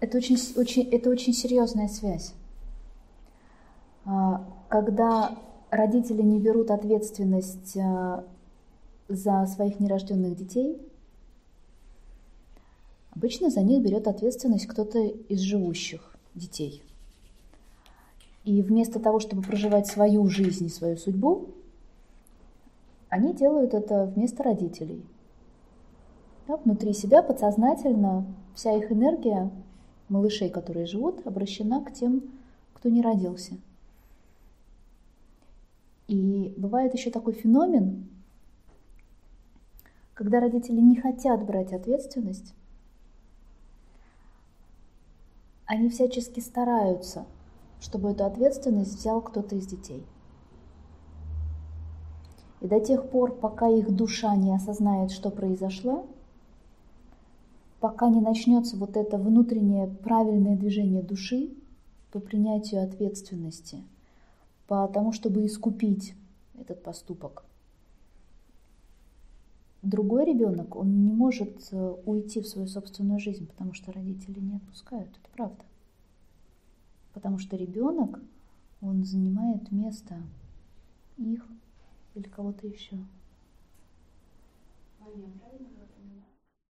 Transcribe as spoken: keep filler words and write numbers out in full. Это очень, очень, это очень серьезная связь. Когда родители не берут ответственность за своих нерожденных детей, обычно за них берет ответственность кто-то из живущих детей. И вместо того, чтобы проживать свою жизнь и свою судьбу, они делают это вместо родителей. Да, внутри себя подсознательно вся их энергия малышей, которые живут, обращена к тем, кто не родился. И бывает еще такой феномен, когда родители не хотят брать ответственность, они всячески стараются, чтобы эту ответственность взял кто-то из детей. И до тех пор, пока их душа не осознает, что произошло, пока не начнется вот это внутреннее правильное движение души по принятию ответственности, по тому, чтобы искупить этот поступок, другой ребенок, он не может уйти в свою собственную жизнь, потому что родители не отпускают, это правда. Потому что ребенок, он занимает место их или кого-то еще. Аня, правильно